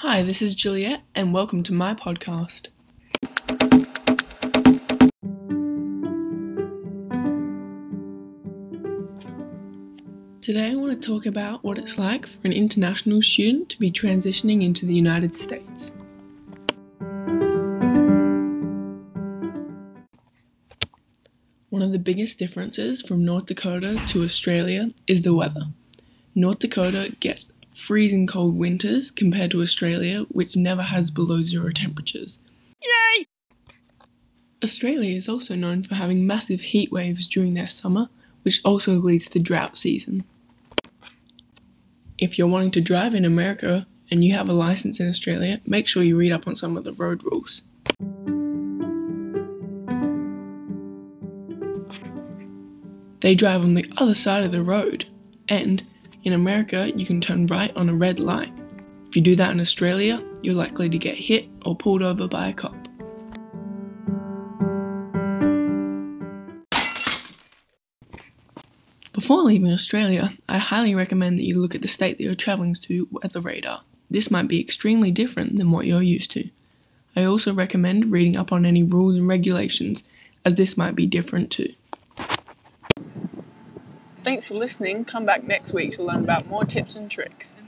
Hi, this is Juliet, and welcome to my podcast. Today I want to talk about what it's like for an international student to be transitioning into the United States. One of the biggest differences from North Dakota to Australia is the weather. North Dakota gets freezing cold winters compared to Australia, which never has below zero temperatures. Yay! Australia is also known for having massive heat waves during their summer, which also leads to drought season. If you're wanting to drive in America and you have a license in Australia, make sure you read up on some of the road rules. They drive on the other side of the road, and in America, you can turn right on a red light. If you do that in Australia, you're likely to get hit or pulled over by a cop. Before leaving Australia, I highly recommend that you look at the state that you're travelling to weather radar. This might be extremely different than what you're used to. I also recommend reading up on any rules and regulations, as this might be different too. Thanks for listening. Come back next week to learn about more tips and tricks.